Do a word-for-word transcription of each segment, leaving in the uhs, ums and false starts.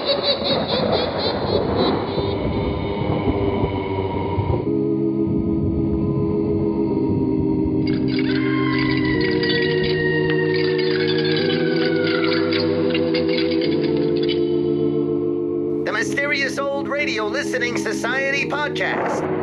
The Mysterious Old Radio Listening Society Podcast.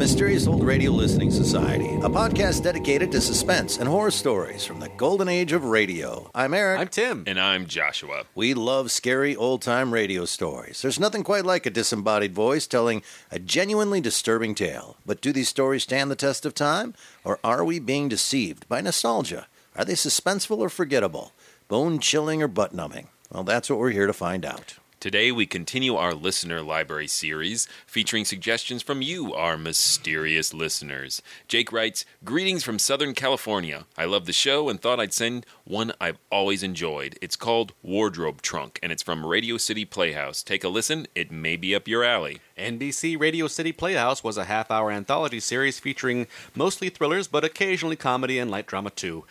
Mysterious Old Radio Listening Society, a podcast dedicated to suspense and horror stories from the golden age of radio. I'm Eric. I'm Tim. And I'm Joshua. We love scary old-time radio stories. There's nothing quite like a disembodied voice telling a genuinely disturbing tale. But do these stories stand the test of time, or are we being deceived by nostalgia? Are they suspenseful or forgettable? Bone-chilling or butt-numbing? Well, that's what we're here to find out. Today, we continue our Listener Library series, featuring suggestions from you, our mysterious listeners. Jake writes, "Greetings from Southern California. I love the show and thought I'd send one I've always enjoyed. It's called Wardrobe Trunk, and it's from Radio City Playhouse. Take a listen. It may be up your alley." N B C Radio City Playhouse was a half-hour anthology series featuring mostly thrillers, but occasionally comedy and light drama, too.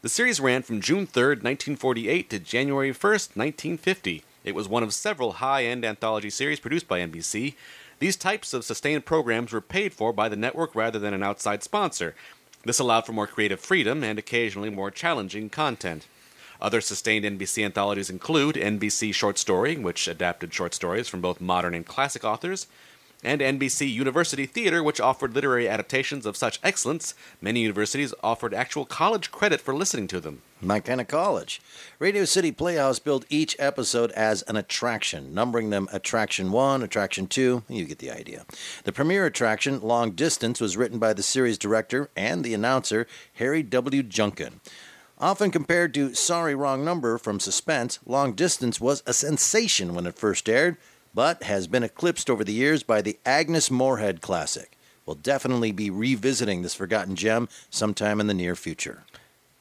The series ran from June third, nineteen forty-eight to January first, nineteen fifty. It was one of several high-end anthology series produced by N B C. These types of sustained programs were paid for by the network rather than an outside sponsor. This allowed for more creative freedom and occasionally more challenging content. Other sustained N B C anthologies include N B C Short Story, which adapted short stories from both modern and classic authors, and N B C University Theater, which offered literary adaptations of such excellence, many universities offered actual college credit for listening to them. My kind of college. Radio City Playhouse billed each episode as an attraction, numbering them Attraction one, Attraction two, you get the idea. The premiere attraction, Long Distance, was written by the series director and the announcer, Harry W. Junkin. Often compared to Sorry, Wrong Number from Suspense, Long Distance was a sensation when it first aired, but has been eclipsed over the years by the Agnes Moorhead classic. We'll definitely be revisiting this forgotten gem sometime in the near future.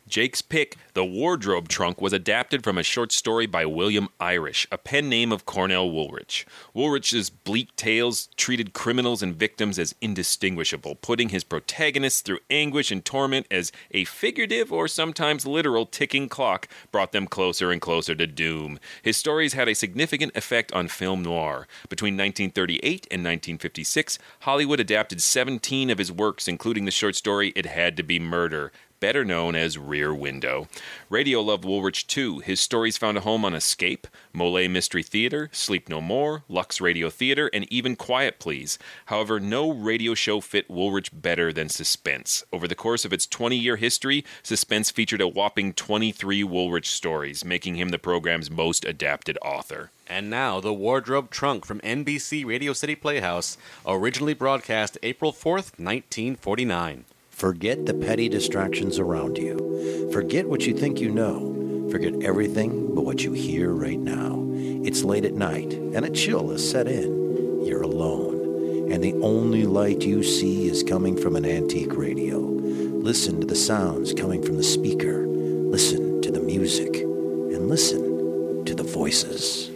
Jake's pick, The Wardrobe Trunk, was adapted from a short story by William Irish, a pen name of Cornell Woolrich. Woolrich's bleak tales treated criminals and victims as indistinguishable, putting his protagonists through anguish and torment as a figurative or sometimes literal ticking clock brought them closer and closer to doom. His stories had a significant effect on film noir. Between nineteen thirty-eight and nineteen fifty-six, Hollywood adapted seventeen of his works, including the short story It Had to Be Murder, better known as Rear Window. Radio loved Woolrich, too. His stories found a home on Escape, Molay Mystery Theater, Sleep No More, Lux Radio Theater, and even Quiet Please. However, no radio show fit Woolrich better than Suspense. Over the course of its twenty-year history, Suspense featured a whopping twenty-three Woolrich stories, making him the program's most adapted author. And now, The Wardrobe Trunk from N B C Radio City Playhouse, originally broadcast April fourth, nineteen forty-nine. Forget the petty distractions around you. Forget what you think you know. Forget everything but what you hear right now. It's late at night, and a chill has set in. You're alone, and the only light you see is coming from an antique radio. Listen to the sounds coming from the speaker. Listen to the music, and listen to the voices.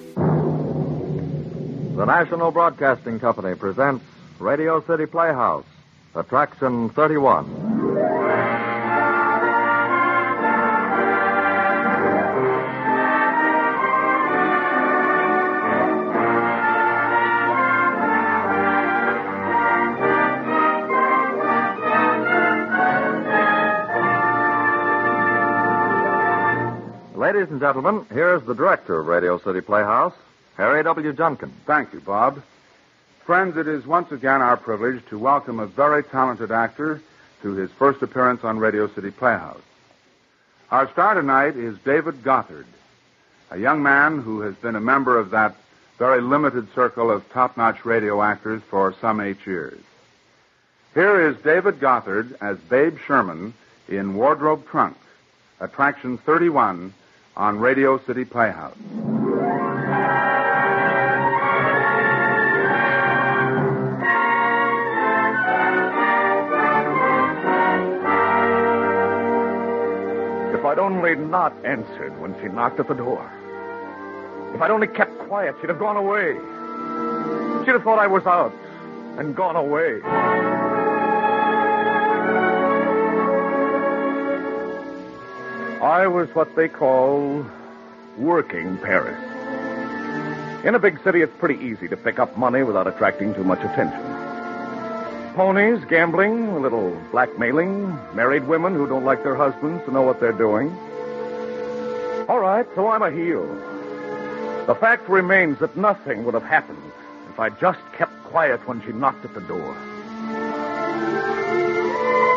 The National Broadcasting Company presents Radio City Playhouse, Attraction thirty-one. Ladies and gentlemen, here is the director of Radio City Playhouse, Harry W. Junkin. Thank you, Bob. Friends, it is once again our privilege to welcome a very talented actor to his first appearance on Radio City Playhouse. Our star tonight is David Gothard, a young man who has been a member of that very limited circle of top-notch radio actors for some eight years. Here is David Gothard as Babe Sherman in Wardrobe Trunk, Attraction thirty-one on Radio City Playhouse. I'd only not answered when she knocked at the door. If I'd only kept quiet, she'd have gone away. She'd have thought I was out and gone away. I was what they call working Paris. In a big city, it's pretty easy to pick up money without attracting too much attention. Ponies, gambling, a little blackmailing, married women who don't like their husbands to know what they're doing. All right, so I'm a heel. The fact remains that nothing would have happened if I just kept quiet when she knocked at the door.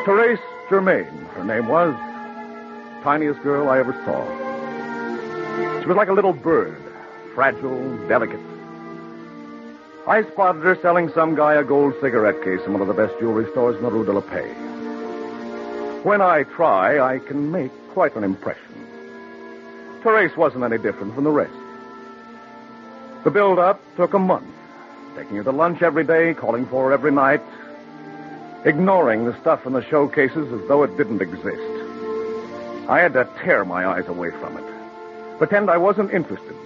Therese Germain, her name was. Tiniest girl I ever saw. She was like a little bird. Fragile, delicate. I spotted her selling some guy a gold cigarette case in one of the best jewelry stores in the Rue de la Paix. When I try, I can make quite an impression. Therese wasn't any different from the rest. The build-up took a month. Taking her to lunch every day, calling for her every night. Ignoring the stuff in the showcases as though it didn't exist. I had to tear my eyes away from it. Pretend I wasn't interested.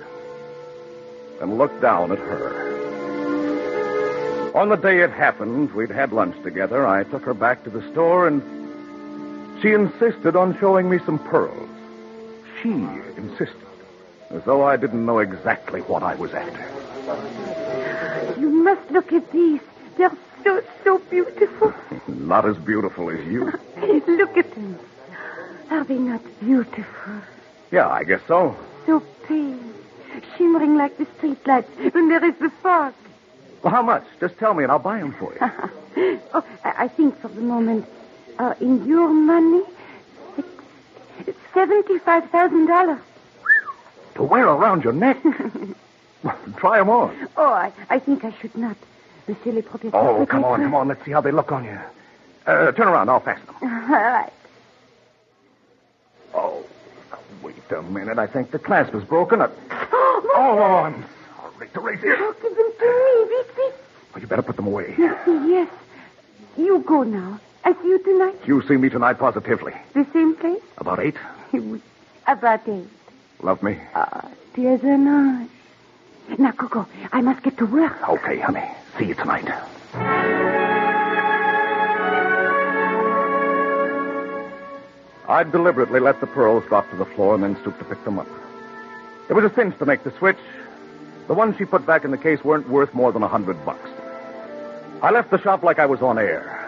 And looked down at her. On the day it happened, we'd had lunch together. I took her back to the store, and she insisted on showing me some pearls. She insisted, as though I didn't know exactly what I was after. You must look at these. They're so, so beautiful. Not as beautiful as you. Look at them. Are they not beautiful? Yeah, I guess so. So pale. Shimmering like the street lights when there is the fog. Well, how much? Just tell me and I'll buy them for you. oh, I think for the moment, uh, in your money, six, seventy-five thousand dollars. To wear around your neck? Try them on. Oh, I, I think I should not. Monsieur le propriétaire. Oh, come on, come on. Let's see how they look on you. Uh, turn around. I'll fasten them. All right. Oh, wait a minute. I think the clasp is broken. I... Oh, I'm sorry, Therese. Oh, give them to me, Vicky. Well, you better put them away. Yes, yes. You go now. I see you tonight. You see me tonight positively. The same place? About eight? About eight. Love me? Ah, t'es un ange. Now, Coco, I must get to work. Okay, honey. See you tonight. I deliberately let the pearls drop to the floor and then stooped to pick them up. It was a cinch to make the switch. The ones she put back in the case weren't worth more than a hundred bucks. I left the shop like I was on air.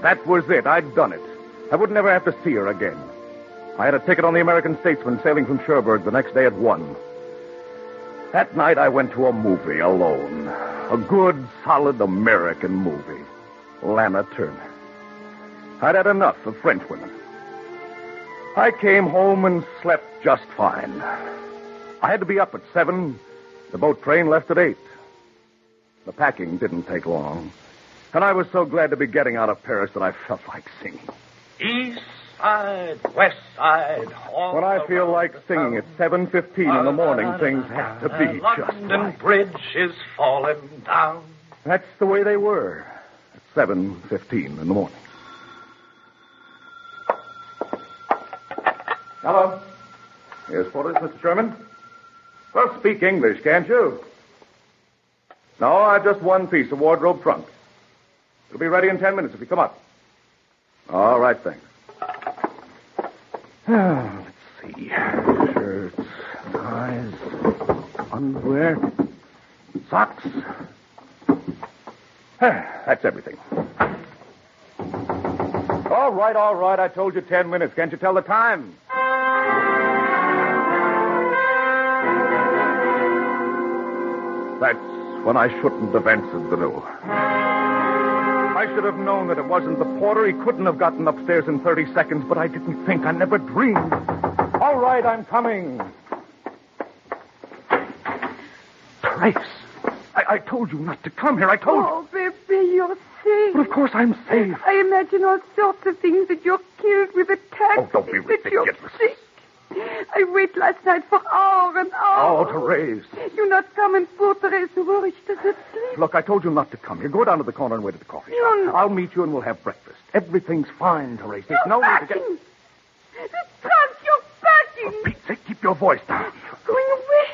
That was it. I'd done it. I would never have to see her again. I had a ticket on the American Statesman sailing from Cherbourg the next day at one. That night I went to a movie alone. A good, solid American movie. Lana Turner. I'd had enough of French women. I came home and slept just fine. I had to be up at seven. The boat train left at eight. The packing didn't take long. And I was so glad to be getting out of Paris that I felt like singing. East side, west side, all when I feel like singing at seven fifteen in the morning, things have to be just right. London Bridge is falling down. That's the way they were at seven fifteen in the morning. Hello. Here's Porter's, Mister Sherman. Well, speak English, can't you? No, I've just one piece of wardrobe trunk. It'll be ready in ten minutes if you come up. All right, thanks. Let's see. Shirts, ties, underwear, socks. That's everything. All right, all right. I told you ten minutes. Can't you tell the time? That's when I shouldn't have answered the door. I should have known that it wasn't the porter. He couldn't have gotten upstairs in thirty seconds, but I didn't think. I never dreamed. All right, I'm coming. Grace, I, I told you not to come here. I told oh, you. Oh, baby, you're safe. But of course I'm safe. I imagine all sorts of things, that you're killed with a taxi. Oh, don't be ridiculous. I waited last night for hours and hours. Oh, Therese. You not come and poor Therese Woolrich doesn't sleep. Look, I told you not to come here. Go down to the corner and wait at the coffee shop. No, no. I'll meet you and we'll have breakfast. Everything's fine, Therese. There's no need to get... The trunk, you're packing. For Pete's sake, keep your voice down. You're going away.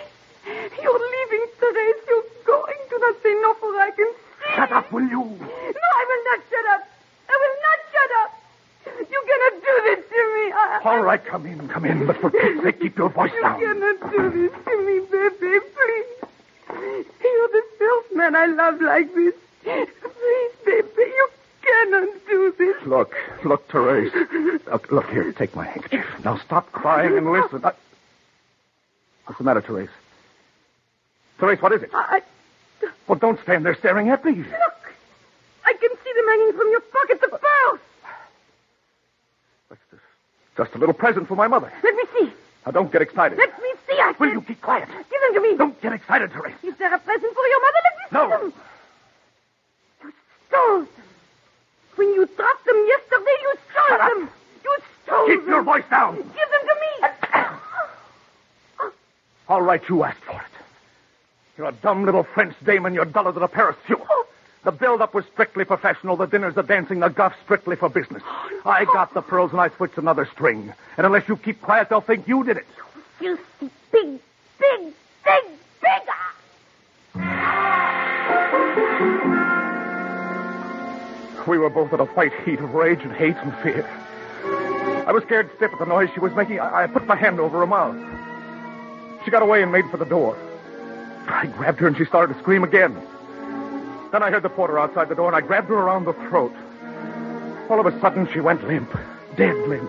You're leaving, Therese. You're going. Do not say no, for I can see. Shut up, will you? No, I will not shut up. I will not shut up. You cannot do this to me. I... All right, come in, come in. But for Pete's sake, keep your voice down. You cannot do this to me, Pepe, please. You're the first man I love like this. Please, Pepe, you cannot do this. Look, look, Therese. Look, look here, take my handkerchief. Now stop crying and listen. I... What's the matter, Therese? Therese, what is it? I... Well, don't stand there staring at me. Look! I can see them hanging from your pocket, the pearls! That's just, just a little present for my mother. Let me see. Now, don't get excited. Let me see, I said. Will you keep quiet? Give them to me. Don't get excited, Therese. Is there a present for your mother? Let me see them. No. You stole them. When you dropped them yesterday, you stole them. You stole them. Keep your voice down. Give them to me. All right, you asked for it. You're a dumb little French dame and you're duller than a pair of sewer. Oh. The build-up was strictly professional. The dinners, the dancing, the guff, strictly for business. Oh, no. I got the pearls and I switched another string. And unless you keep quiet, they'll think you did it. You filthy, big, big, big, bigger. We were both at a white heat of rage and hate and fear. I was scared stiff at the noise she was making. I, I put my hand over her mouth. She got away and made for the door. I grabbed her and she started to scream again. Then I heard the porter outside the door and I grabbed her around the throat. All of a sudden, she went limp, dead limp.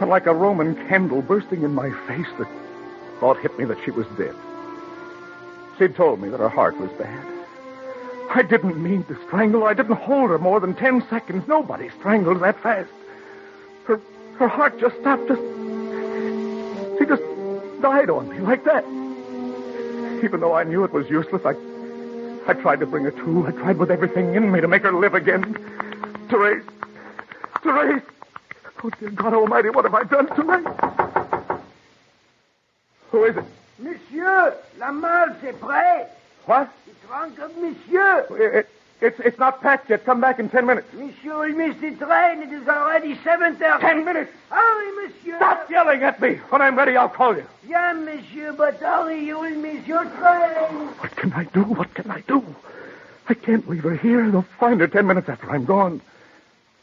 And like a Roman candle bursting in my face, the thought hit me that she was dead. She'd told me that her heart was bad. I didn't mean to strangle her. I didn't hold her more than ten seconds. Nobody strangles that fast. Her, her heart just stopped. Just, she just died on me like that. Even though I knew it was useless, I I tried to bring her to. I tried with everything in me to make her live again. Therese. Therese. Oh, dear God Almighty, what have I done tonight? Who is it? Monsieur, la malle, c'est prêt. What? It's wrong of monsieur. It, it, it's, it's not packed yet. Come back in ten minutes. Monsieur, we missed the train. It is already seven thirty. Ten minutes. Hurry, monsieur. Stop yelling at me. When I'm ready, I'll call you. Yeah, monsieur, but hurry, you will miss your train. What can I do? What can I do? I can't leave her here. They'll find her ten minutes after I'm gone.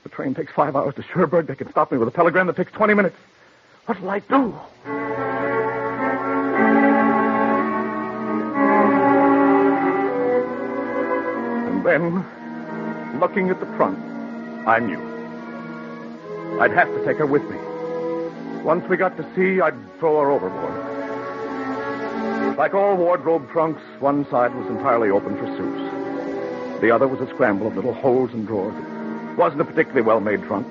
The train takes five hours to Cherbourg. They can stop me with a telegram that takes twenty minutes. What'll I do? And then, looking at the trunk, I knew. I'd have to take her with me. Once we got to sea, I'd throw her overboard. Like all wardrobe trunks, one side was entirely open for suits. The other was a scramble of little holes and drawers. Wasn't a particularly well-made trunk.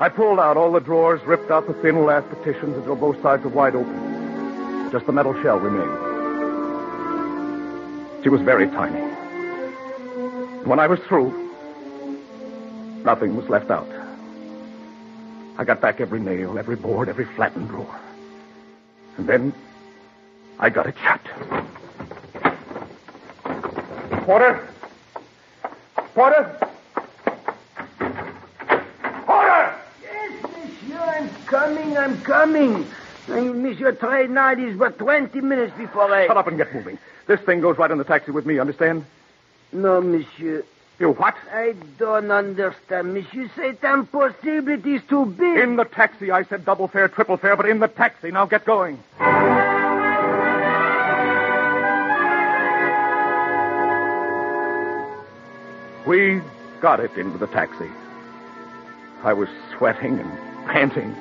I pulled out all the drawers, ripped out the thin last partitions until both sides were wide open. Just the metal shell remained. She was very tiny. When I was through, nothing was left out. I got back every nail, every board, every flattened drawer. And then I got it shut. Porter! Porter! Coming, I'm coming. You miss your train now. It is but twenty minutes before I... Shut up and get moving. This thing goes right in the taxi with me, understand? No, monsieur. You what? I don't understand, monsieur. C'est impossible. It is too big. In the taxi, I said double fare, triple fare, but in the taxi. Now get going. We got it into the taxi. I was sweating and panting.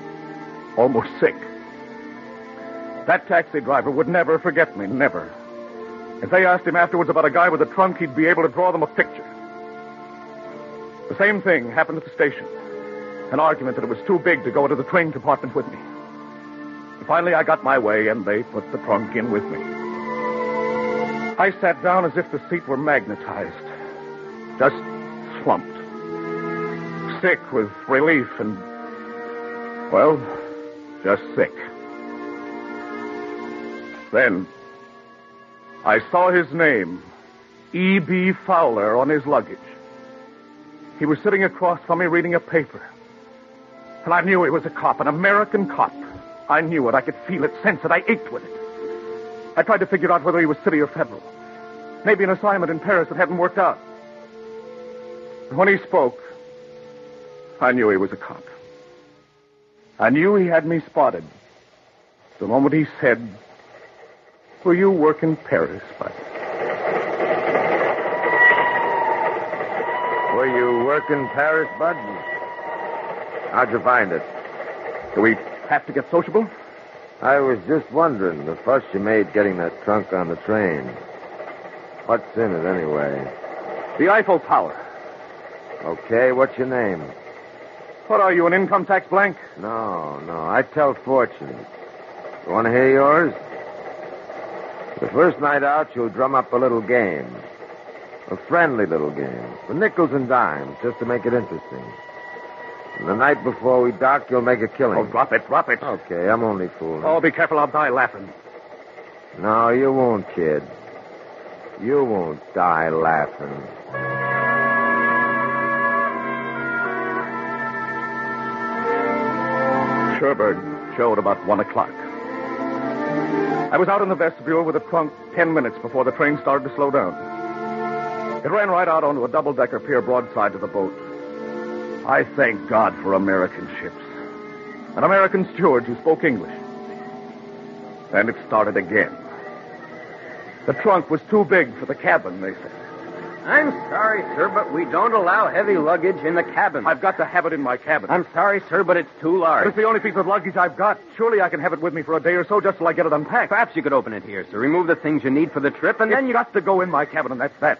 Almost sick. That taxi driver would never forget me, never. If they asked him afterwards about a guy with a trunk, he'd be able to draw them a picture. The same thing happened at the station. An argument that it was too big to go into the train compartment with me. But finally, I got my way, and they put the trunk in with me. I sat down as if the seat were magnetized. Just slumped. Sick with relief and, well... just sick. Then, I saw his name, E B Fowler, on his luggage. He was sitting across from me reading a paper. And I knew he was a cop, an American cop. I knew it. I could feel it, sense it. I ached with it. I tried to figure out whether he was city or federal. Maybe an assignment in Paris that hadn't worked out. And when he spoke, I knew he was a cop. I knew he had me spotted. The moment he said, "Will you work in Paris, Mike?" Will you work in Paris, Bud? How'd you find it? Do we have to get sociable? I was just wondering the fuss you made getting that trunk on the train. What's in it, anyway? The Eiffel Tower. Okay, what's your name? What are you, an income tax blank? No, no, I tell fortunes. You want to hear yours? The first night out, you'll drum up a little game. A friendly little game. For nickels and dimes, just to make it interesting. And the night before we dock, you'll make a killing. Oh, drop it, drop it. Okay, I'm only fooling. Oh, be careful, I'll die laughing. No, you won't, kid. You won't die laughing. Cherbourg showed about one o'clock. I was out in the vestibule with a trunk ten minutes before the train started to slow down. It ran right out onto a double-decker pier broadside to the boat. I thank God for American ships. An American steward who spoke English. And it started again. The trunk was too big for the cabin, they said. I'm sorry, sir, but we don't allow heavy luggage in the cabin. I've got to have it in my cabin. I'm sorry, sir, but it's too large. But it's the only piece of luggage I've got. Surely I can have it with me for a day or so just till I get it unpacked. Perhaps you could open it here, sir. Remove the things you need for the trip, and it's then you... got to go in my cabin, and that's that.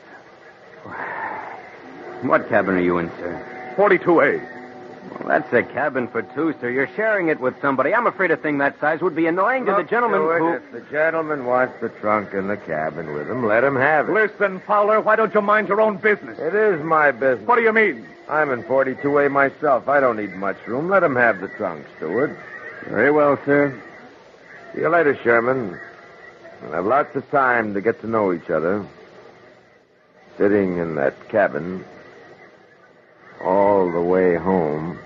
What cabin are you in, sir? forty-two A. Well, that's a cabin for two, sir. You're sharing it with somebody. I'm afraid a thing that size would be annoying Look to the gentleman to it. who... If the gentleman wants the trunk in the cabin with him, let him have it. Listen, Fowler, why don't you mind your own business? It is my business. What do you mean? I'm in forty-two A myself. I don't need much room. Let him have the trunk, steward. Very well, sir. See you later, Sherman. We'll have lots of time to get to know each other. Sitting in that cabin... all the way home.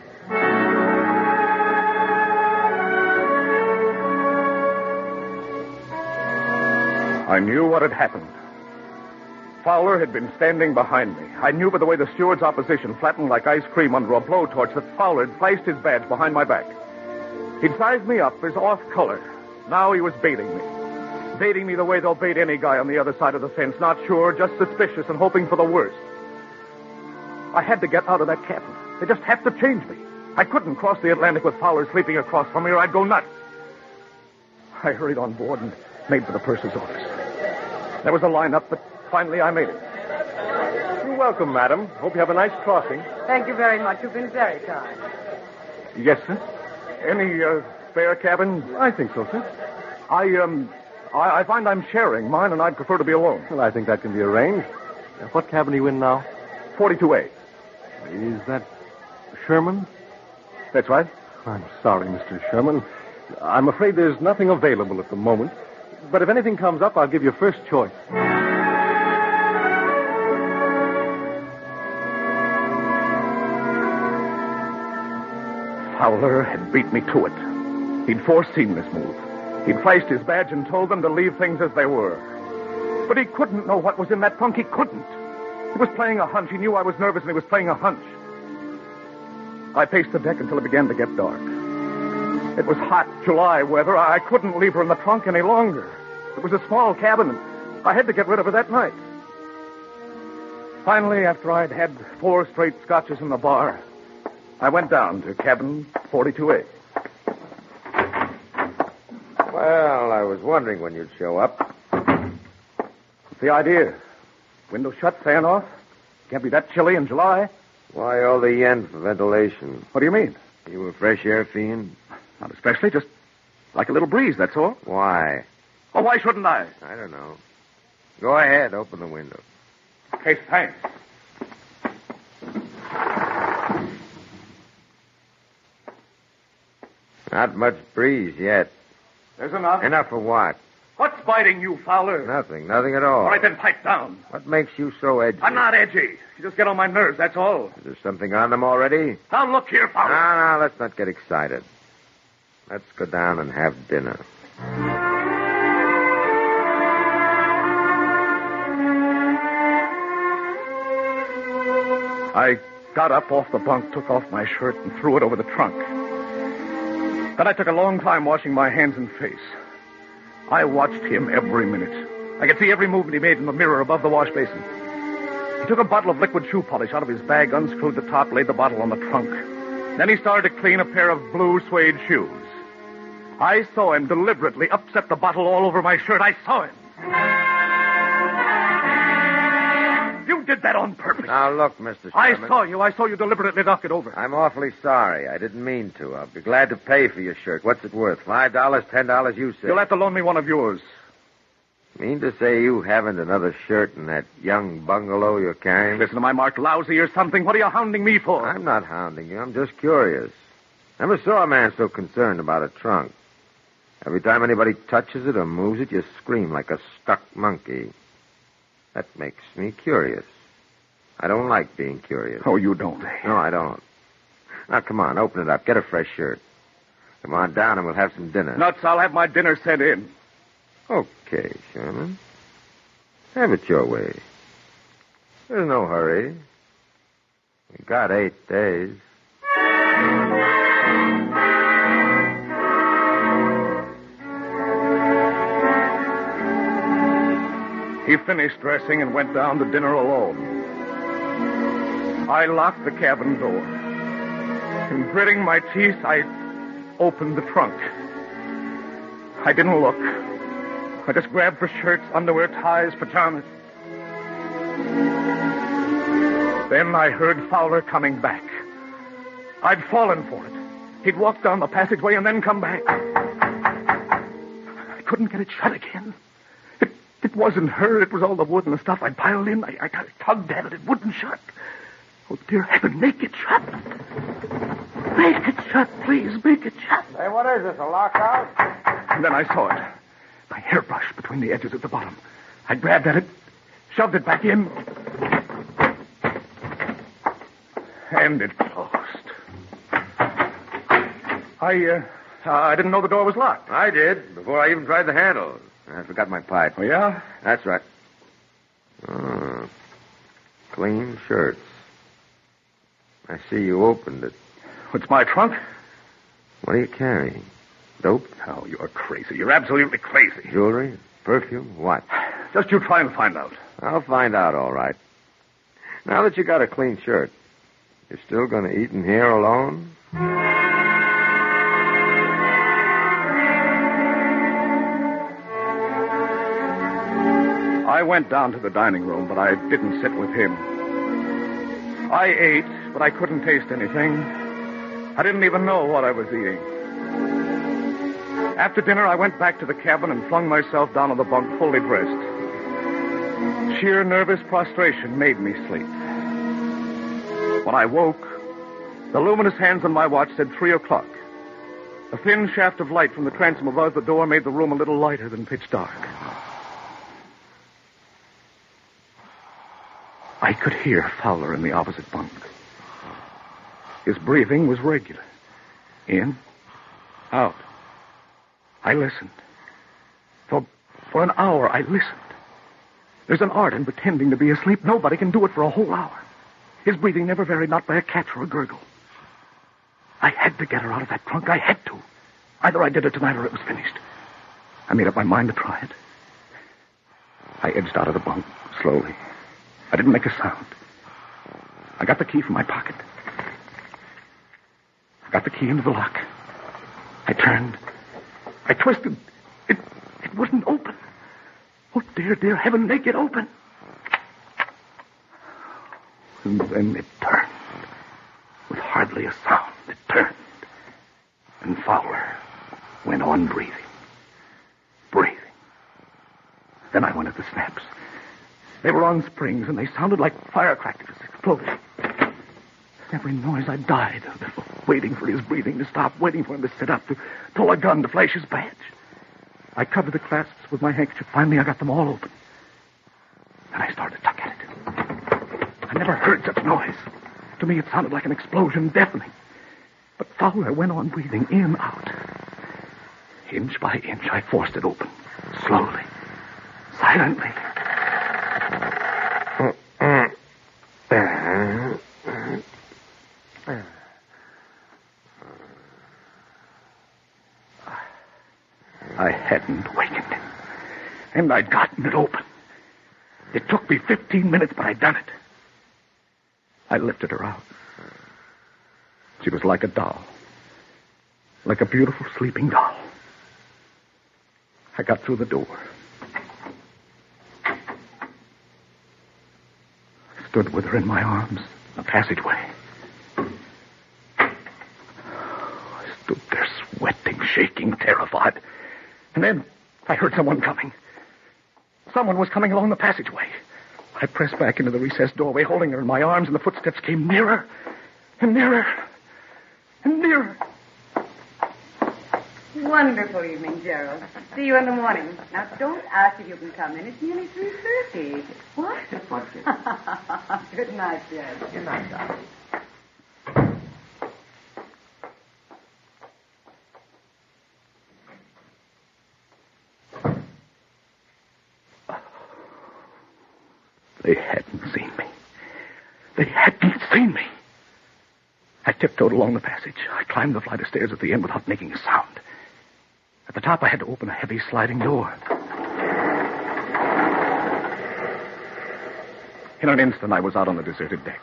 I knew what had happened. Fowler had been standing behind me. I knew by the way the steward's opposition flattened like ice cream under a blowtorch that Fowler had flashed his badge behind my back. He'd sized me up as off-color. Now he was baiting me. Baiting me the way they'll bait any guy on the other side of the fence. Not sure, just suspicious and hoping for the worst. I had to get out of that cabin. They just had to change me. I couldn't cross the Atlantic with Fowler sleeping across from me or I'd go nuts. I hurried on board and made for the purser's office. There was a line-up, but finally I made it. You're welcome, madam. Hope you have a nice crossing. Thank you very much. You've been very kind. Yes, sir. Any uh, spare cabin? I think so, sir. I, um, I, I find I'm sharing mine, and I'd prefer to be alone. Well, I think that can be arranged. What cabin are you in now? forty-two A. Is that Sherman? That's right. I'm sorry, Mister Sherman. I'm afraid there's nothing available at the moment. But if anything comes up, I'll give you first choice. Fowler had beat me to it. He'd foreseen this move. He'd flashed his badge and told them to leave things as they were. But he couldn't know what was in that trunk. He couldn't. He was playing a hunch. He knew I was nervous, and he was playing a hunch. I paced the deck until it began to get dark. It was hot July weather. I couldn't leave her in the trunk any longer. It was a small cabin, and I had to get rid of her that night. Finally, after I'd had four straight scotches in the bar, I went down to cabin forty-two A. Well, I was wondering when you'd show up. What's the idea? Window shut, fan off. Can't be that chilly in July. Why all the yen for ventilation? What do you mean? You a fresh air fiend? Not especially, just like a little breeze, that's all. Why? Oh, why shouldn't I? I don't know. Go ahead, open the window. Okay, thanks. Not much breeze yet. There's enough. Enough for what? What's biting you, Fowler? Nothing, nothing at all. All right, then pipe down. What makes you so edgy? I'm not edgy. You just get on my nerves, that's all. Is there something on them already? Now, look here, Fowler. No, no, let's not get excited. Let's go down and have dinner. I got up off the bunk, took off my shirt, and threw it over the trunk. Then I took a long time washing my hands and face. I watched him every minute. I could see every movement he made in the mirror above the wash basin. He took a bottle of liquid shoe polish out of his bag, unscrewed the top, laid the bottle on the trunk. Then he started to clean a pair of blue suede shoes. I saw him deliberately upset the bottle all over my shirt. I saw him. You did that on purpose. Now, look, Mister Sherman. I saw you. I saw you deliberately knock it over. I'm awfully sorry. I didn't mean to. I'll be glad to pay for your shirt. What's it worth? Five dollars, ten dollars, you say? You'll have to loan me one of yours. Mean to say you haven't another shirt in that young bungalow you're carrying? Listen, am I marked lousy or something? What are you hounding me for? I'm not hounding you. I'm just curious. Never saw a man so concerned about a trunk. Every time anybody touches it or moves it, you scream like a stuck monkey. That makes me curious. I don't like being curious. Oh, you don't? No, I don't. Now, come on, open it up. Get a fresh shirt. Come on down and we'll have some dinner. Nuts, I'll have my dinner sent in. Okay, Sherman. Have it your way. There's no hurry. We got eight days. He finished dressing and went down to dinner alone. I locked the cabin door. And gritting my teeth, I opened the trunk. I didn't look. I just grabbed for shirts, underwear, ties, pajamas. Then I heard Fowler coming back. I'd fallen for it. He'd walk down the passageway and then come back. I couldn't get it shut again. It, it wasn't her. It was all the wood and the stuff I'd piled in. I, I tugged at it. It wouldn't shut. Oh, dear heaven, make it shut. Make it shut, please. Make it shut. Hey, what is this, a lockout? And then I saw it. My hairbrush between the edges at the bottom. I grabbed at it, shoved it back in, and it closed. I, uh, uh, I didn't know the door was locked. I did, before I even tried the handle. I forgot my pipe. Oh, yeah? That's right. Uh, clean shirts. I see you opened it. What's my trunk? What are you carrying? Dope? Oh, you're crazy. You're absolutely crazy. Jewelry? Perfume? What? Just you try and find out. I'll find out, all right. Now that you got a clean shirt, you're still going to eat in here alone? I went down to the dining room, but I didn't sit with him. I ate, but I couldn't taste anything. I didn't even know what I was eating. After dinner, I went back to the cabin and flung myself down on the bunk, fully dressed. Sheer nervous prostration made me sleep. When I woke, the luminous hands on my watch said three o'clock. A thin shaft of light from the transom above the door made the room a little lighter than pitch dark. I could hear Fowler in the opposite bunk. His breathing was regular. In, out. I listened. For, for an hour, I listened. There's an art in pretending to be asleep. Nobody can do it for a whole hour. His breathing never varied, not by a catch or a gurgle. I had to get her out of that trunk. I had to. Either I did it tonight or it was finished. I made up my mind to try it. I edged out of the bunk, slowly. I didn't make a sound. I got the key from my pocket. I got the key into the lock. I turned... I twisted. It it wouldn't open. Oh, dear, dear heaven, make it open. And then it turned. With hardly a sound, it turned. And Fowler went on breathing. Breathing. Then I went at the snaps. They were on springs, and they sounded like firecrackers exploding. Every noise I died of, waiting for his breathing to stop, waiting for him to sit up, to pull a gun, to flash his badge. I covered the clasps with my handkerchief. Finally, I got them all open. Then I started to tuck at it. I never heard such noise. To me, it sounded like an explosion, deafening. But Fowler went on breathing in, out. Inch by inch, I forced it open, slowly, silently. I hadn't wakened him. And I'd gotten it open. It took me fifteen minutes, but I'd done it. I lifted her out. She was like a doll. Like a beautiful sleeping doll. I got through the door. Stood with her in my arms in the passageway. I stood there sweating, shaking, terrified. And then I heard someone coming. Someone was coming along the passageway. I pressed back into the recessed doorway, holding her in my arms, and the footsteps came nearer and nearer and nearer. Wonderful evening, Gerald. See you in the morning. Now, don't ask if you can come in. It's nearly three thirty. What? Just one kiss. Good night, Gerald. Good night, darling. They hadn't seen me. They hadn't seen me. I tiptoed along the passage. I climbed the flight of stairs at the end without making a sound. At the top, I had to open a heavy sliding door. In an instant, I was out on the deserted deck.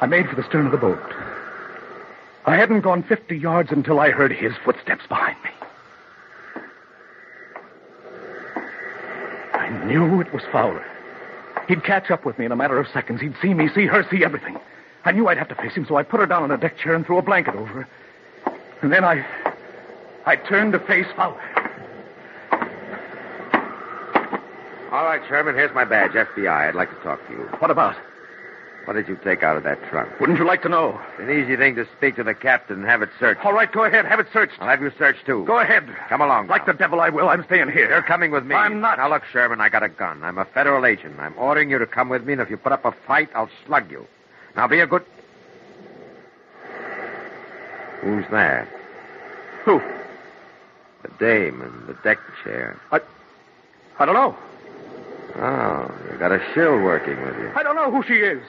I made for the stern of the boat. I hadn't gone fifty yards until I heard his footsteps behind me. I knew it was Fowler. He'd catch up with me in a matter of seconds. He'd see me, see her, see everything. I knew I'd have to face him, so I put her down on a deck chair and threw a blanket over her. And then I... I turned to face Fowler. All right, Sherman, here's my badge, F B I. I'd like to talk to you. What about? What did you take out of that trunk? Wouldn't you like to know? It's an easy thing to speak to the captain and have it searched. All right, go ahead. Have it searched. I'll have you searched, too. Go ahead. Come along. Like now. The devil I will. I'm staying here. You're coming with me. I'm not. Now, look, Sherman, I got a gun. I'm a federal agent. I'm ordering you to come with me, and if you put up a fight, I'll slug you. Now, be a good... Who's that? Who? The dame in the deck chair. I... I don't know. Oh, you got a shill working with you. I don't know who she is.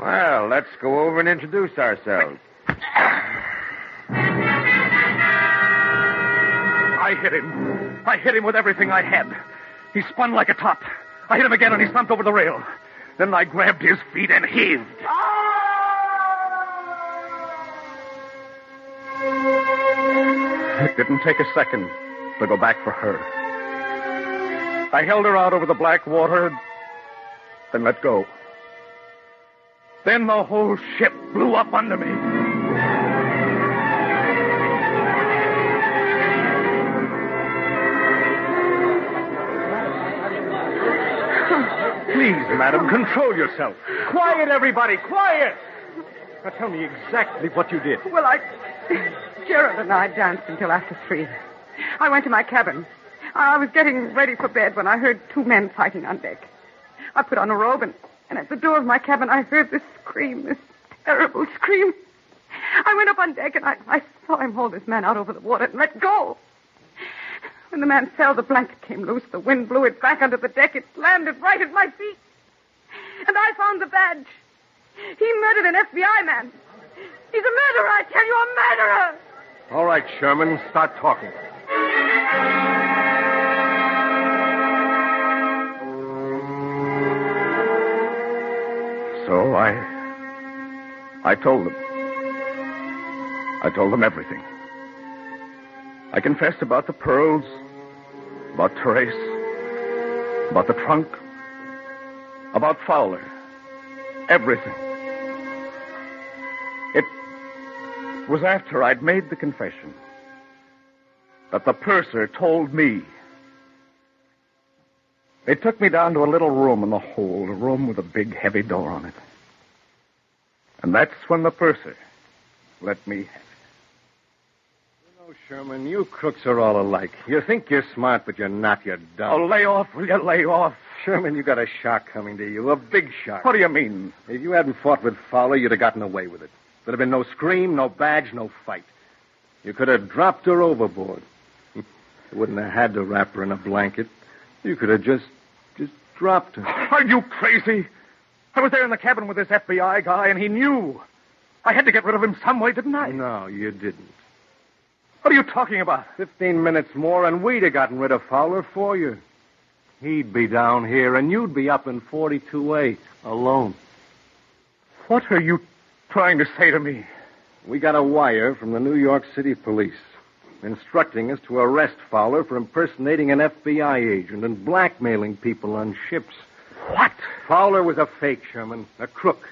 Well, let's go over and introduce ourselves. I hit him. I hit him with everything I had. He spun like a top. I hit him again, and he slumped over the rail. Then I grabbed his feet and heaved. Ah! It didn't take a second to go back for her. I held her out over the black water and let go. Then the whole ship blew up under me. Please, madam, control yourself. Quiet, everybody, quiet! Now tell me exactly what you did. Well, I... Gerald and I danced until after three. I went to my cabin. I was getting ready for bed when I heard two men fighting on deck. I put on a robe, and, and at the door of my cabin, I heard this scream, this terrible scream. I went up on deck, and I, I saw him hold this man out over the water and let go. When the man fell, the blanket came loose. The wind blew it back under the deck. It landed right at my feet. And I found the badge. He murdered an F B I man. He's a murderer, I tell you, a murderer! All right, Sherman, start talking. So I... I told them. I told them everything. I confessed about the pearls, about Therese, about the trunk, about Fowler. Everything. It was after I'd made the confession that the purser told me. They took me down to a little room in the hold, a room with a big, heavy door on it. And that's when the purser let me have it. You know, Sherman, you crooks are all alike. You think you're smart, but you're not. You're dumb. Oh, lay off, will you? Lay off. Sherman, you got a shock coming to you, a big shock. What do you mean? If you hadn't fought with Fowler, you'd have gotten away with it. There'd have been no scream, no badge, no fight. You could have dropped her overboard. You wouldn't have had to wrap her in a blanket. You could have just, just dropped her. Are you crazy? I was there in the cabin with this F B I guy, and he knew. I had to get rid of him some way, didn't I? No, you didn't. What are you talking about? Fifteen minutes more and we'd have gotten rid of Fowler for you. He'd be down here and you'd be up in forty-two A alone. What are you trying to say to me? We got a wire from the New York City police instructing us to arrest Fowler for impersonating an F B I agent and blackmailing people on ships. What? Fowler was a fake, Sherman, a crook.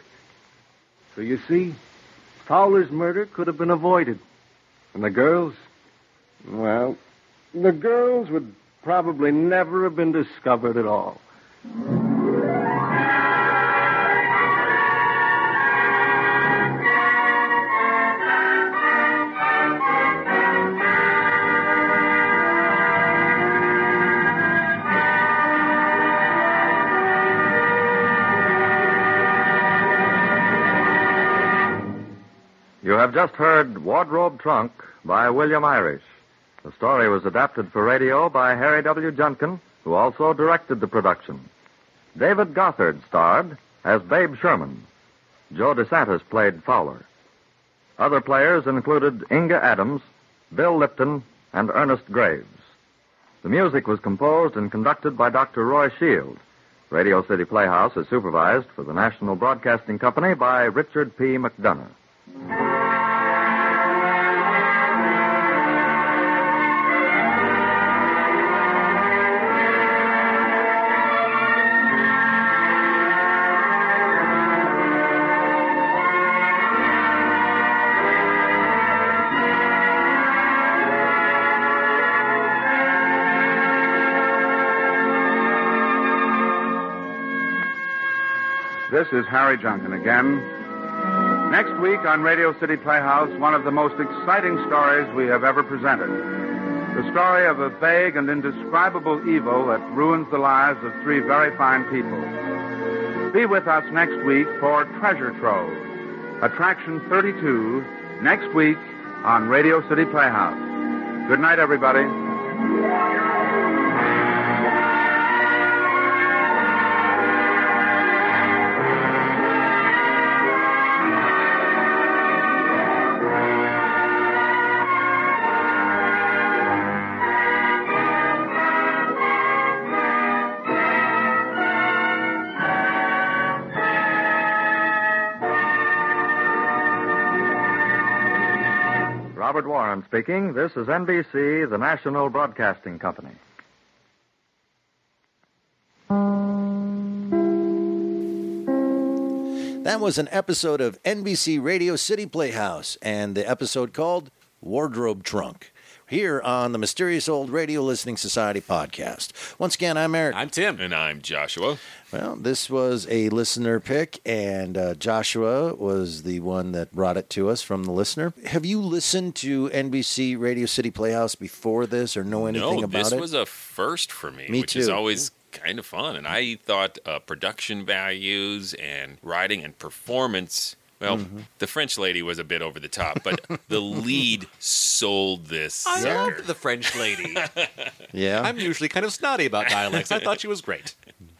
So you see, Fowler's murder could have been avoided. And the girls? Well, the girls would probably never have been discovered at all. You have just heard Wardrobe Trunk by William Irish. The story was adapted for radio by Harry W. Junkin, who also directed the production. David Gothard starred as Babe Sherman. Joe DeSantis played Fowler. Other players included Inga Adams, Bill Lipton, and Ernest Graves. The music was composed and conducted by Doctor Roy Shield. Radio City Playhouse is supervised for the National Broadcasting Company by Richard P. McDonough. This is Harry Junkin again. Next week on Radio City Playhouse, one of the most exciting stories we have ever presented. The story of a vague and indescribable evil that ruins the lives of three very fine people. Be with us next week for Treasure Trove, Attraction thirty-two, next week on Radio City Playhouse. Good night, everybody. Robert Warren speaking. This is N B C, the National Broadcasting Company. That was an episode of N B C Radio City Playhouse, and the episode called Wardrobe Trunk, here on the Mysterious Old Radio Listening Society podcast. Once again, I'm Eric. I'm Tim. And I'm Joshua. Well, this was a listener pick, and uh, Joshua was the one that brought it to us from the listener. Have you listened to N B C Radio City Playhouse before this or know anything no, about it? No, this was a first for me, me which too. is always kind of fun. And I thought uh, production values and writing and performance... Well, mm-hmm. the French lady was a bit over the top, but the lead sold this. I sucker. loved the French lady. Yeah. I'm usually kind of snotty about dialects. I thought she was great.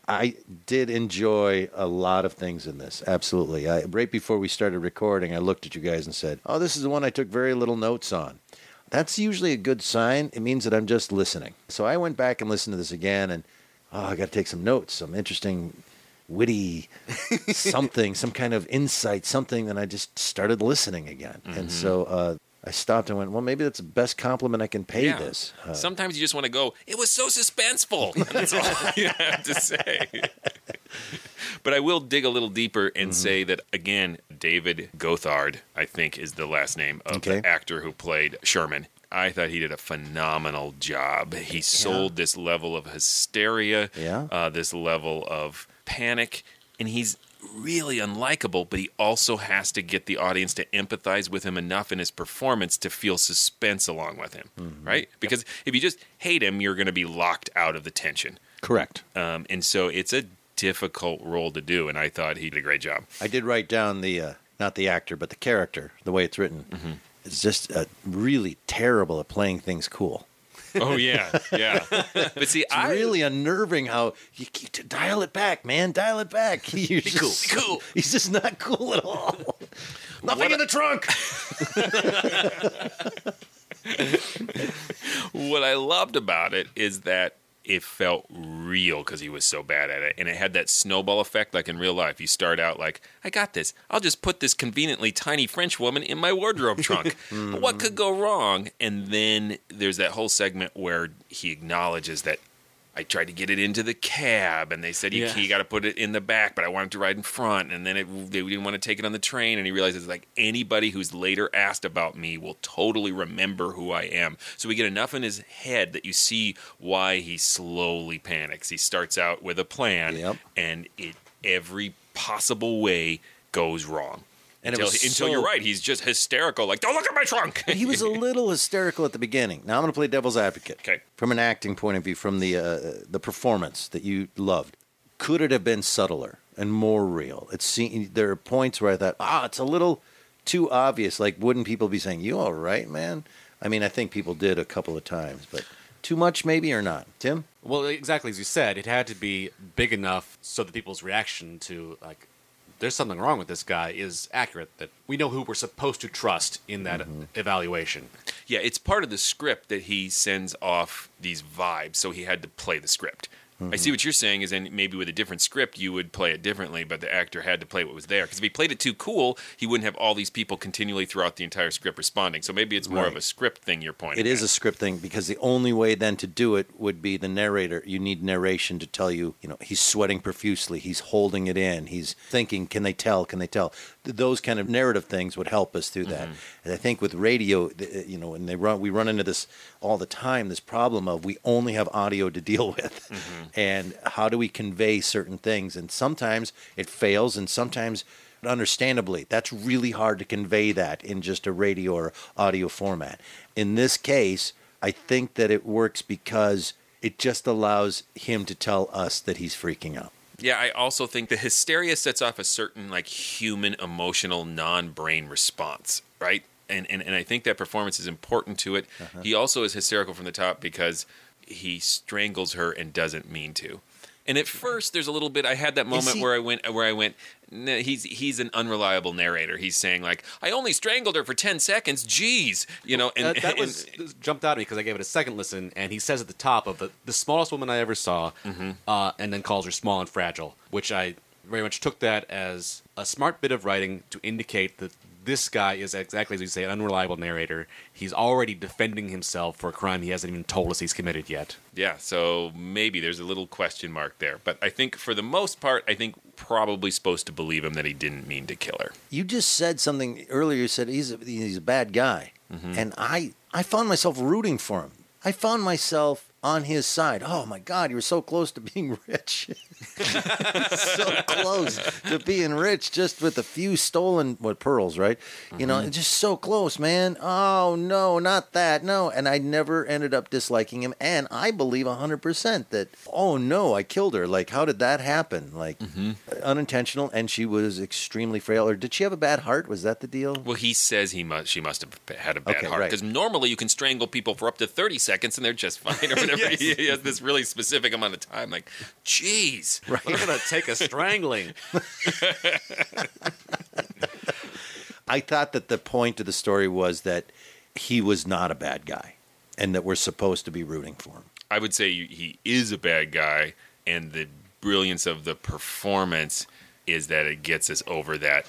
I did enjoy a lot of things in this, absolutely. I, right before we started recording, I looked at you guys and said, oh, this is the one I took very little notes on. That's usually a good sign. It means that I'm just listening. So I went back and listened to this again, and oh, I got to take some notes, some interesting witty something, some kind of insight, something, and I just started listening again. Mm-hmm. And so uh, I stopped and went, well, maybe that's the best compliment I can pay yeah. this. Uh, Sometimes you just want to go, it was so suspenseful. That's all you have to say. But I will dig a little deeper and mm-hmm. say that, again, David Gothard, I think, is the last name of okay. the actor who played Sherman. I thought he did a phenomenal job. He sold yeah. this level of hysteria, yeah. uh, this level of panic, and he's really unlikable, but he also has to get the audience to empathize with him enough in his performance to feel suspense along with him, mm-hmm. right? Because yep. if you just hate him, you're going to be locked out of the tension. Correct. Um, and so it's a difficult role to do, and I thought he did a great job. I did write down the, uh, not the actor, but the character, the way it's written. Mm-hmm. It's just uh, really terrible at playing things cool. Oh, yeah, yeah. But see, it's I... really unnerving how you keep to dial it back, man. Dial it back. Be cool, be cool. He's just not cool at all. Nothing what in a... the trunk. what I loved about it is that it felt real because he was so bad at it. And it had that snowball effect like in real life. You start out like, I got this. I'll just put this conveniently tiny French woman in my wardrobe trunk. But what could go wrong? And then there's that whole segment where he acknowledges that I tried to get it into the cab, and they said, you, yeah. you got to put it in the back, but I wanted to ride in front. And then it, they didn't want to take it on the train. And he realizes, like, anybody who's later asked about me will totally remember who I am. So we get enough in his head that you see why he slowly panics. He starts out with a plan, yep. and it every possible way goes wrong. And until, it was until so, you're right, he's just hysterical, like, don't look at my trunk. He was a little hysterical at the beginning. Now I'm going to play devil's advocate. Okay. From an acting point of view, from the uh, the performance that you loved, could it have been subtler and more real? It's seen, there are points where I thought, ah, it's a little too obvious. Like, wouldn't people be saying, you all right, man? I mean, I think people did a couple of times, but too much maybe or not? Tim? Well, exactly as you said, it had to be big enough so that people's reaction to, like, there's something wrong with this guy is accurate, that we know who we're supposed to trust in that mm-hmm. evaluation. Yeah, it's part of the script that he sends off these vibes, so he had to play the script. Mm-hmm. I see what you're saying is, and maybe with a different script, you would play it differently, but the actor had to play what was there. Because if he played it too cool, he wouldn't have all these people continually throughout the entire script responding. So maybe it's more right. of a script thing you're pointing at. It is a script thing, because the only way then to do it would be the narrator. You need narration to tell you, you know, he's sweating profusely, he's holding it in, he's thinking, can they tell, can they tell? Those kind of narrative things would help us through that. Mm-hmm. And I think with radio, you know, and they run, we run into this all the time, this problem of we only have audio to deal with. Mm-hmm. And how do we convey certain things? And sometimes it fails, and sometimes, understandably, that's really hard to convey that in just a radio or audio format. In this case, I think that it works because it just allows him to tell us that he's freaking out. Yeah, I also think the hysteria sets off a certain, like, human, emotional, non-brain response, right? And and, and I think that performance is important to it. Uh-huh. He also is hysterical from the top because he strangles her and doesn't mean to. And at first, there's a little bit. I had that moment he, where I went, where I went. No, he's he's an unreliable narrator. He's saying, like, I only strangled her for ten seconds. Jeez, you know. And uh, that and, was and, jumped out at me because I gave it a second listen, and he says at the top of the the smallest woman I ever saw, mm-hmm. uh, and then calls her small and fragile, which I very much took that as a smart bit of writing to indicate that this guy is, exactly as you say, an unreliable narrator. He's already defending himself for a crime he hasn't even told us he's committed yet. Yeah, so maybe there's a little question mark there. But I think for the most part, I think probably supposed to believe him that he didn't mean to kill her. You just said something earlier. You said he's a, he's a bad guy. Mm-hmm. And I, I found myself rooting for him. I found myself on his side. Oh, my God, you were so close to being rich. So close to being rich just with a few stolen, what, pearls, right? Mm-hmm. You know, just so close, man. Oh, no, not that, no. And I never ended up disliking him. And I believe one hundred percent that, oh, no, I killed her. Like, how did that happen? Like, mm-hmm. unintentional, and she was extremely frail. Or did she have a bad heart? Was that the deal? Well, he says he must. she must have had a bad okay, heart. Because right. normally you can strangle people for up to thirty seconds, and they're just fine or whatever. Yes. He, he has this really specific amount of time. Like, geez, right. we're going to take a strangling. I thought that the point of the story was that he was not a bad guy and that we're supposed to be rooting for him. I would say he is a bad guy, and the brilliance of the performance is that it gets us over that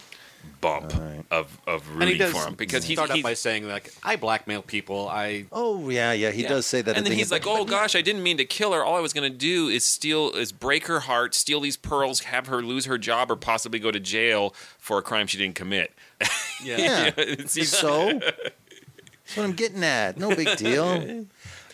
bump right. of, of rooting does, for him. Because he started off by saying, like, I blackmail people. I Oh, yeah, yeah. He yeah. does say that. And then he's like, oh, gosh, I didn't mean to kill her. All I was going to do is steal, is break her heart, steal these pearls, have her lose her job, or possibly go to jail for a crime she didn't commit. Yeah. yeah. So? That's what I'm getting at. No big deal.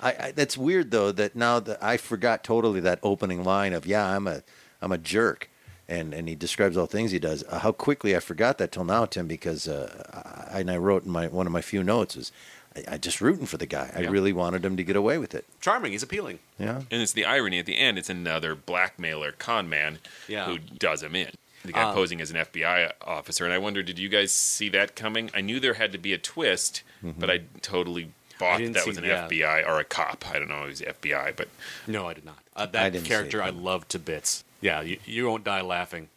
I, I, that's weird, though, that now that I forgot totally that opening line of, yeah, I'm a, I'm a jerk. And and he describes all things he does. Uh, how quickly I forgot that till now, Tim, because uh, I, and I wrote in my one of my few notes is I, I just rooting for the guy. I yeah. really wanted him to get away with it. Charming, he's appealing. Yeah, and it's the irony at the end. It's another blackmailer, con man yeah. who does him in. The guy um, posing as an F B I officer. And I wonder, did you guys see that coming? I knew there had to be a twist, mm-hmm. but I totally bought I that was an that. F B I or a cop. I don't know, he's F B I, but no, I did not. Uh, that I didn't character I loved to bits. Yeah, you, you won't die laughing.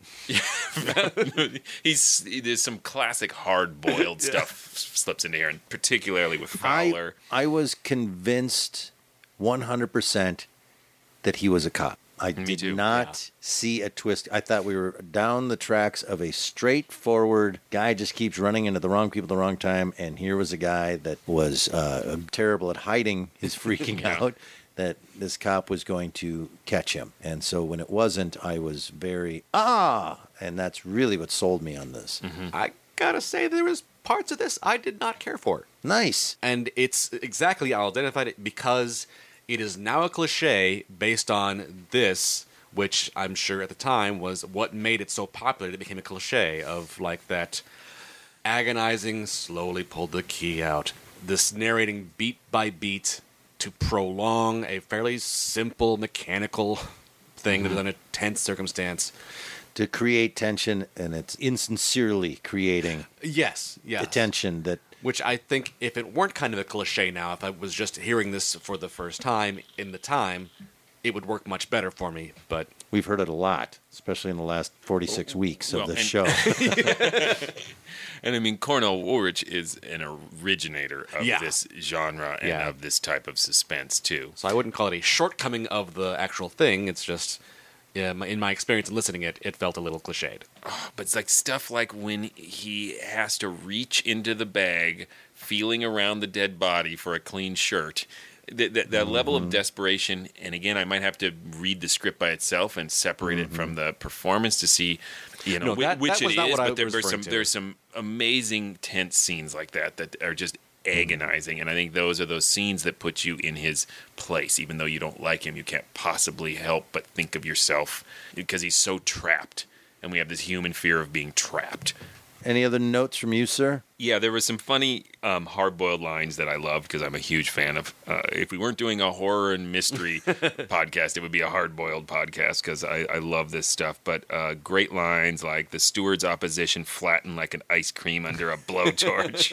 He's there's some classic hard-boiled yeah. stuff slips in here, and particularly with Fowler. I, I was convinced one hundred percent that he was a cop. I Me did too. not yeah. see a twist. I thought we were down the tracks of a straightforward guy just keeps running into the wrong people at the wrong time, and here was a guy that was uh, terrible at hiding his freaking yeah. out, that this cop was going to catch him. And so when it wasn't, I was very, ah, and that's really what sold me on this. Mm-hmm. I gotta say there was parts of this I did not care for. Nice. And it's exactly, I identified it because it is now a cliche based on this, which I'm sure at the time was what made it so popular that it became a cliche of like that agonizing, slowly pulled the key out, this narrating beat by beat to prolong a fairly simple mechanical thing that was in a tense circumstance. To create tension, and it's insincerely creating yes, yeah. the tension that... Which I think, if it weren't kind of a cliche now, if I was just hearing this for the first time in the time, it would work much better for me, but... We've heard it a lot, especially in the last forty-six well, weeks of well, the show. And, I mean, Cornell Woolrich is an originator of yeah. this genre and yeah. of this type of suspense, too. So I wouldn't call it a shortcoming of the actual thing, it's just... Yeah, in my experience in listening it, it felt a little cliched. Oh, but it's like stuff like when he has to reach into the bag, feeling around the dead body for a clean shirt. The, the, the mm-hmm. level of desperation, and again, I might have to read the script by itself and separate mm-hmm. it from the performance to see, you know, no, that, which, that which it is. But there some, there's some amazing tense scenes like that that are just agonizing, and I think those are those scenes that put you in his place. Even though you don't like him, you can't possibly help but think of yourself because he's so trapped, and we have this human fear of being trapped. Any other notes from you, sir? Yeah, there were some funny um, hard-boiled lines that I loved because I'm a huge fan of. Uh, if we weren't doing a horror and mystery podcast, it would be a hard-boiled podcast because I, I love this stuff. But uh, great lines like, the steward's opposition flattened like an ice cream under a blowtorch.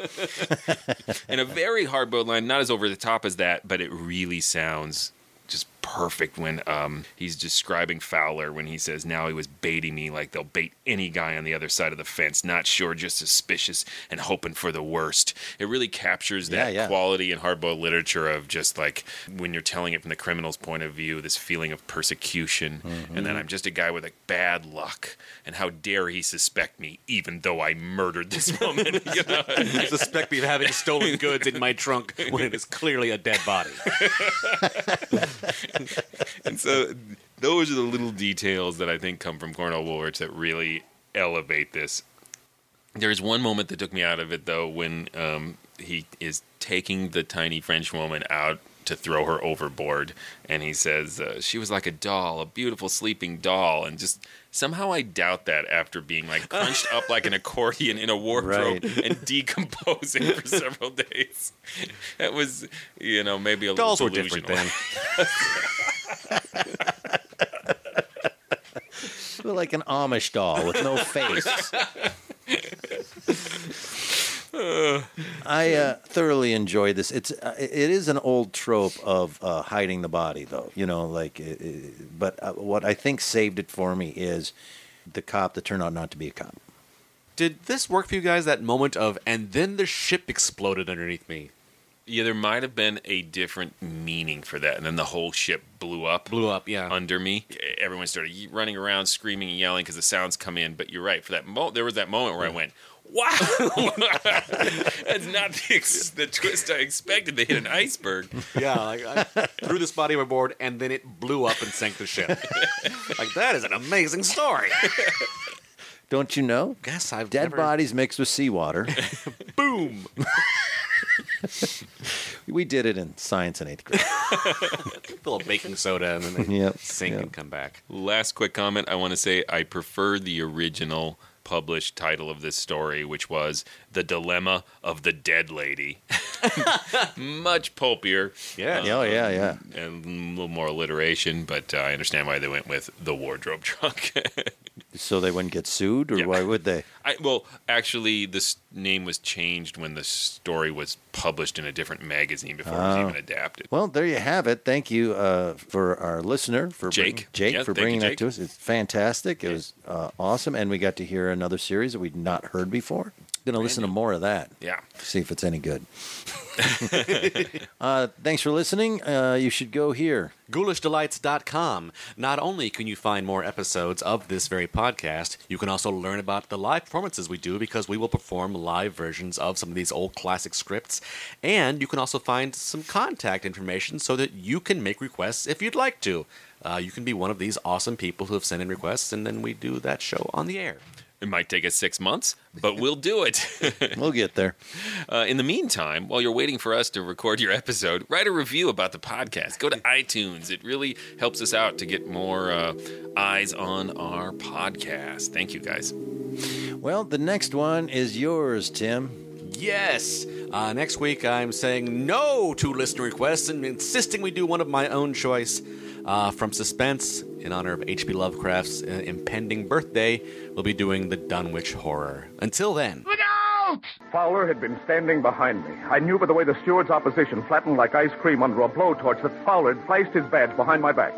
And a very hard-boiled line, not as over-the-top as that, but it really sounds... just perfect when um, he's describing Fowler when he says, now he was baiting me like they'll bait any guy on the other side of the fence, not sure, just suspicious and hoping for the worst. It really captures that yeah, yeah. quality in hardboiled literature of just like when you're telling it from the criminal's point of view, this feeling of persecution. Mm-hmm. And then I'm just a guy with like bad luck and how dare he suspect me even though I murdered this woman. You know? Suspect me of having stolen goods in my trunk when it is clearly a dead body. And so those are the little details that I think come from Cornell Woolrich that really elevate this. There's one moment that took me out of it, though, when um, he is taking the tiny French woman out to throw her overboard. And he says, uh, she was like a doll, a beautiful sleeping doll. And just somehow I doubt that after being like crunched up like an accordion in a wardrobe right. and decomposing for several days. That was, you know, maybe a Dolls little delusional. Dolls were different then. She was like an Amish doll with no face. I uh, thoroughly enjoyed this. It's uh, it is an old trope of uh, hiding the body, though. You know, like. It, it, but uh, what I think saved it for me is the cop that turned out not to be a cop. Did this work for you guys? That moment of and then the ship exploded underneath me. Yeah, there might have been a different meaning for that. And then the whole ship blew up. Blew up, yeah. Under me. Everyone started running around, screaming and yelling because the sounds come in. But you're right. For that mo- There was that moment where I went, wow! That's not the, ex- the twist I expected. They hit an iceberg. Yeah, like, I threw this body overboard, and then it blew up and sank the ship. Like, that is an amazing story. Don't you know? Yes, I've Dead never... bodies mixed with seawater. Boom! We did it in science in eighth grade. A little baking soda and then they yep, sink yep. and come back. Last quick comment. I want to say I prefer the original published title of this story, which was The Dilemma of the Dead Lady. Much pulpier. Yeah. Um, oh, yeah, yeah. And a little more alliteration, but uh, I understand why they went with The Wardrobe Trunk. So they wouldn't get sued, or yeah. why would they? I, well, actually, this name was changed when the story was published in a different magazine before uh, it was even adapted. Well, there you have it. Thank you uh, for our listener, for Jake, bring, Jake yeah, for bringing you, Jake. that to us. It's fantastic. It yeah. was uh, awesome, and we got to hear another series that we'd not heard before. Going to listen to more of that. Yeah. See if it's any good. uh, thanks for listening. Uh, you should go here. Ghoulish Delights dot com. Not only can you find more episodes of this very podcast, you can also learn about the live performances we do, because we will perform live versions of some of these old classic scripts. And you can also find some contact information so that you can make requests if you'd like to. Uh, you can be one of these awesome people who have sent in requests, and then we do that show on the air. It might take us six months, but we'll do it. We'll get there. Uh, in the meantime, while you're waiting for us to record your episode, write a review about the podcast. Go to iTunes. It really helps us out to get more uh, eyes on our podcast. Thank you, guys. Well, the next one is yours, Tim. Yes. Uh, next week, I'm saying no to listener requests and insisting we do one of my own choice. Uh, from Suspense, in honor of H P Lovecraft's uh, impending birthday, we'll be doing the Dunwich Horror. Until then... Look out! Fowler had been standing behind me. I knew by the way the steward's opposition flattened like ice cream under a blowtorch that Fowler had placed his badge behind my back.